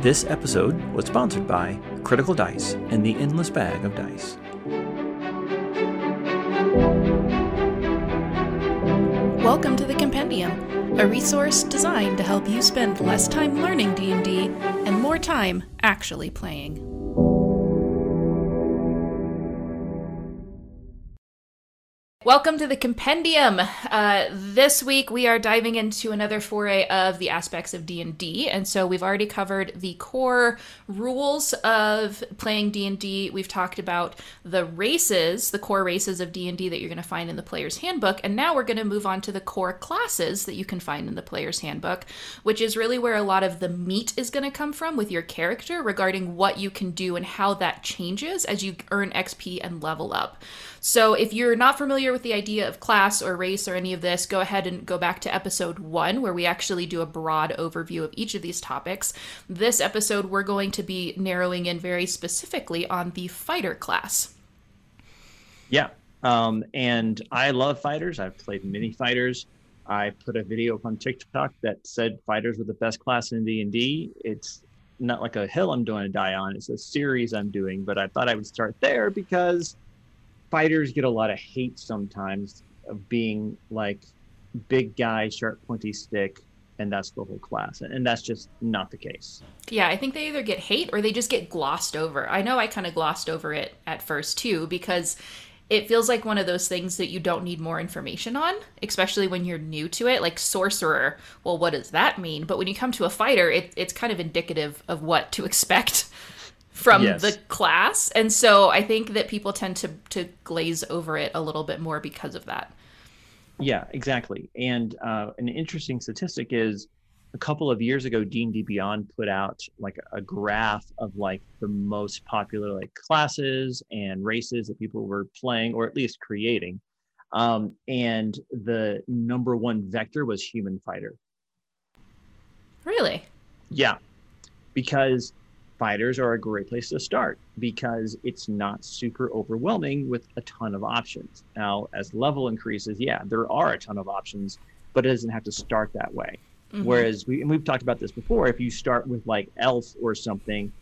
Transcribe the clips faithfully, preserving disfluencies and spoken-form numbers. This episode was sponsored by Critical Dice and the Endless Bag of Dice. Welcome to The Compendium, a resource designed to help you spend less time learning D and D and more time actually playing. Welcome to the Compendium. Uh, this week we are diving into another foray of the aspects of D and D, and so we've already covered the core rules of playing D and D. We've talked about the races, the core races of D and D that you're going to find in the Player's Handbook, and now we're going to move on to the core classes that you can find in the Player's Handbook, which is really where a lot of the meat is going to come from with your character regarding what you can do and how that changes as you earn X P and level up. So if you're not familiar with the idea of class or race or any of this, go ahead and go back to episode one, where we actually do a broad overview of each of these topics. This episode, we're going to be narrowing in very specifically on the fighter class. Yeah, um, and I love fighters. I've played many fighters. I put a video up on TikTok that said fighters were the best class in D and D. It's not like a hill I'm going to die on. It's a series I'm doing, but I thought I would start there because fighters get a lot of hate sometimes of being like big guy, sharp, pointy stick, and that's the whole class. And that's just not the case. Yeah, I think they either get hate or they just get glossed over. I know I kind of glossed over it at first too, because it feels like one of those things that you don't need more information on, especially when you're new to it. Like sorcerer, well, what does that mean? But when you come to a fighter, it, it's kind of indicative of what to expect from yes. the class. And so I think that people tend to to glaze over it a little bit more because of that. Yeah, exactly. And uh, an interesting statistic is a couple of years ago, D and D Beyond put out like a graph of like the most popular like classes and races that people were playing, or at least creating. Um, and the number one vector was human fighter. Really? Yeah, because fighters are a great place to start because it's not super overwhelming with a ton of options. Now, as level increases, yeah, there are a ton of options, but it doesn't have to start that way. Mm-hmm. Whereas, we, and we've talked about this before, if you start with like elf or something,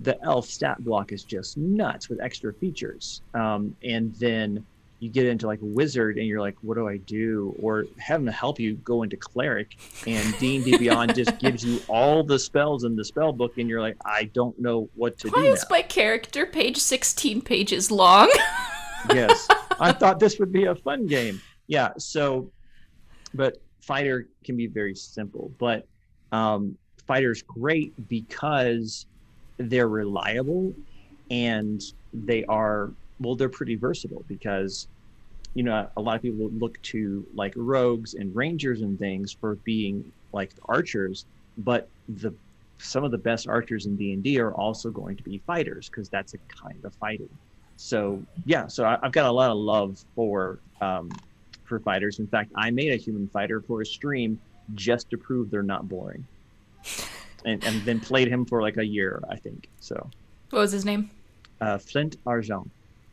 the elf stat block is just nuts with extra features. Um, and then you get into like wizard and you're like, what do I do? Or having to help you go into cleric, and D and D Beyond just gives you all the spells in the spell book and you're like, I don't know what to Why do. Why is now. My character page sixteen pages long? Yes. I thought this would be a fun game. Yeah. So, but fighter can be very simple, but um, fighter's great because they're reliable and they are, well, they're pretty versatile because, you know, a lot of people look to like rogues and rangers and things for being like archers, but the some of the best archers in D and D are also going to be fighters because that's a kind of fighting. So yeah, so I, I've got a lot of love for um, for fighters. In fact, I made a human fighter for a stream just to prove they're not boring, and, and then played him for like a year, I think. So what was his name? Uh, Flint Argent.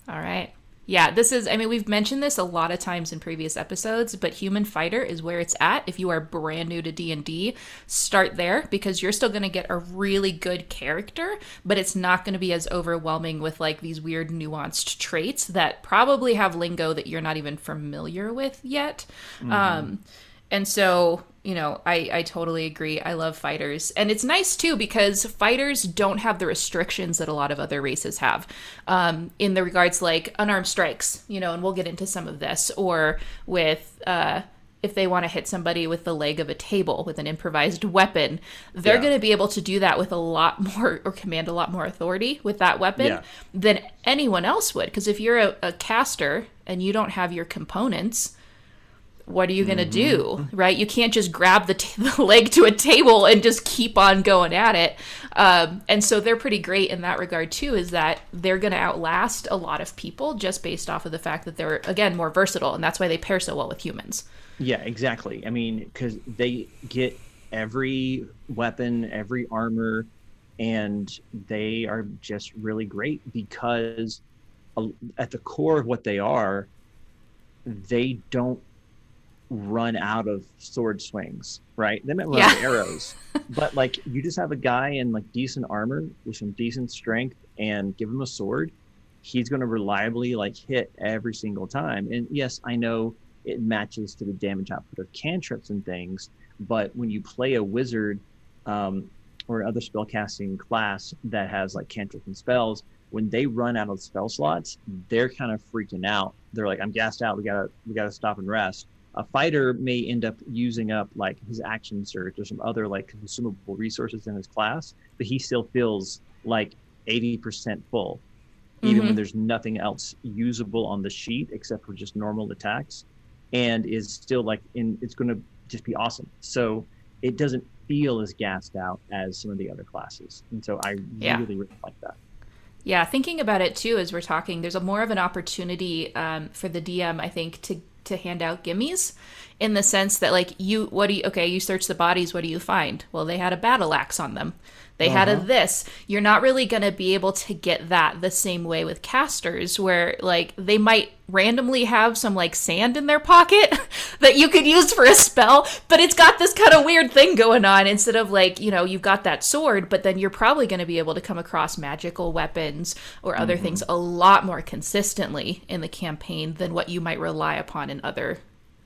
All right. Yeah, this is, I mean, we've mentioned this a lot of times in previous episodes, but human fighter is where it's at. If you are brand new to D and D, start there because you're still going to get a really good character, but it's not going to be as overwhelming with like these weird nuanced traits that probably have lingo that you're not even familiar with yet. Mm-hmm. Um, and so, you know, I, I totally agree. I love fighters. And it's nice, too, because fighters don't have the restrictions that a lot of other races have um, in the regards like unarmed strikes, you know, and we'll get into some of this, or with uh, if they want to hit somebody with the leg of a table with an improvised weapon, they're yeah. going to be able to do that with a lot more, or command a lot more authority with that weapon yeah. than anyone else would. Because if you're a, a caster and you don't have your components, what are you going to mm-hmm. do, right? You can't just grab the, t- the leg to a table and just keep on going at it. Um, and so they're pretty great in that regard, too, is that they're going to outlast a lot of people just based off of the fact that they're, again, more versatile. And that's why they pair so well with humans. Yeah, exactly. I mean, because they get every weapon, every armor, and they are just really great because at the core of what they are, they don't run out of sword swings, right? They might run yeah. out of arrows, but like you just have a guy in like decent armor with some decent strength and give him a sword, he's going to reliably like hit every single time. And yes, I know it matches to the damage output of cantrips and things, but when you play a wizard um, or another spellcasting class that has like cantrips and spells, when they run out of spell slots, they're kind of freaking out. They're like, I'm gassed out. We gotta, we gotta stop and rest. A fighter may end up using up like his action surge or some other like consumable resources in his class, but he still feels like eighty percent full, even mm-hmm. when there's nothing else usable on the sheet except for just normal attacks, and is still like in, it's going to just be awesome. So it doesn't feel as gassed out as some of the other classes. And so I yeah. really, really like that. Yeah. Thinking about it too, as we're talking, there's a more of an opportunity um, for the D M, I think, to to hand out gimmies, in the sense that like you what do you okay you search the bodies, what do you find? Well, they had a battle axe on them, they uh-huh. had a this. You're not really going to be able to get that the same way with casters, where like they might randomly have some like sand in their pocket that you could use for a spell, but it's got this kind of weird thing going on, instead of like, you know, you've got that sword, but then you're probably going to be able to come across magical weapons or other mm-hmm. things a lot more consistently in the campaign than what you might rely upon in other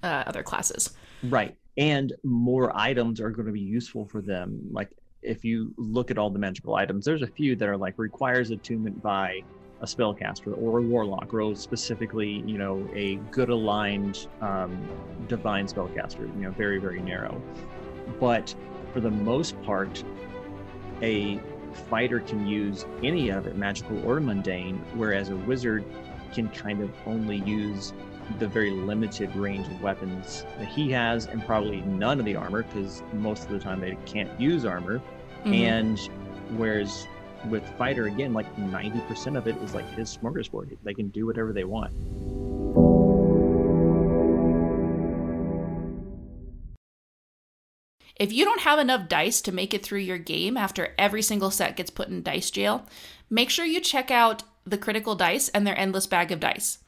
uh, other classes. Right. And more items are going to be useful for them. Like if you look at all the magical items, there's a few that are like requires attunement by a spellcaster or a warlock, or specifically, you know, a good aligned um, divine spellcaster, you know, very, very narrow. But for the most part, a fighter can use any of it, magical or mundane, whereas a wizard can kind of only use the very limited range of weapons that he has, and probably none of the armor, because most of the time they can't use armor. Mm-hmm. And whereas with Fighter, again, like ninety percent of it is like his smorgasbord. They can do whatever they want. If you don't have enough dice to make it through your game after every single set gets put in dice jail, make sure you check out the Critical Dice and their Endless Bag of Dice.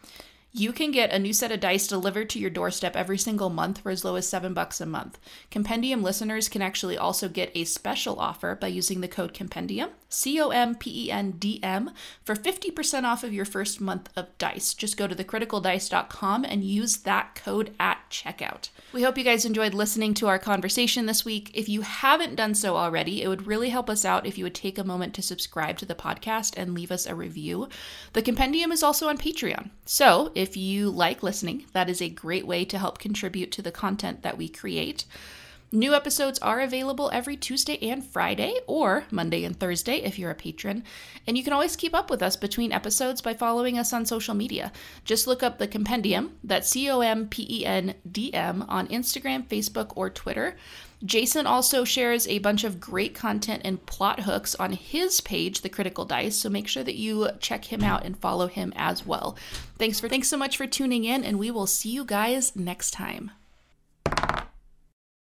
You can get a new set of dice delivered to your doorstep every single month for as low as seven bucks a month. Compendium listeners can actually also get a special offer by using the code Compendium, C O M P E N D M, for fifty percent off of your first month of dice. Just go to the critical dice dot com and use that code at checkout. We hope you guys enjoyed listening to our conversation this week. If you haven't done so already, it would really help us out if you would take a moment to subscribe to the podcast and leave us a review. The Compendium is also on Patreon. So if you like listening, that is a great way to help contribute to the content that we create. New episodes are available every Tuesday and Friday, or Monday and Thursday if you're a patron. And you can always keep up with us between episodes by following us on social media. Just look up the Compendium, that's C O M P E N D M, on Instagram, Facebook, or Twitter. Jason also shares a bunch of great content and plot hooks on his page, The Critical Dice, so make sure that you check him out and follow him as well. Thanks for thanks so much for tuning in, and we will see you guys next time.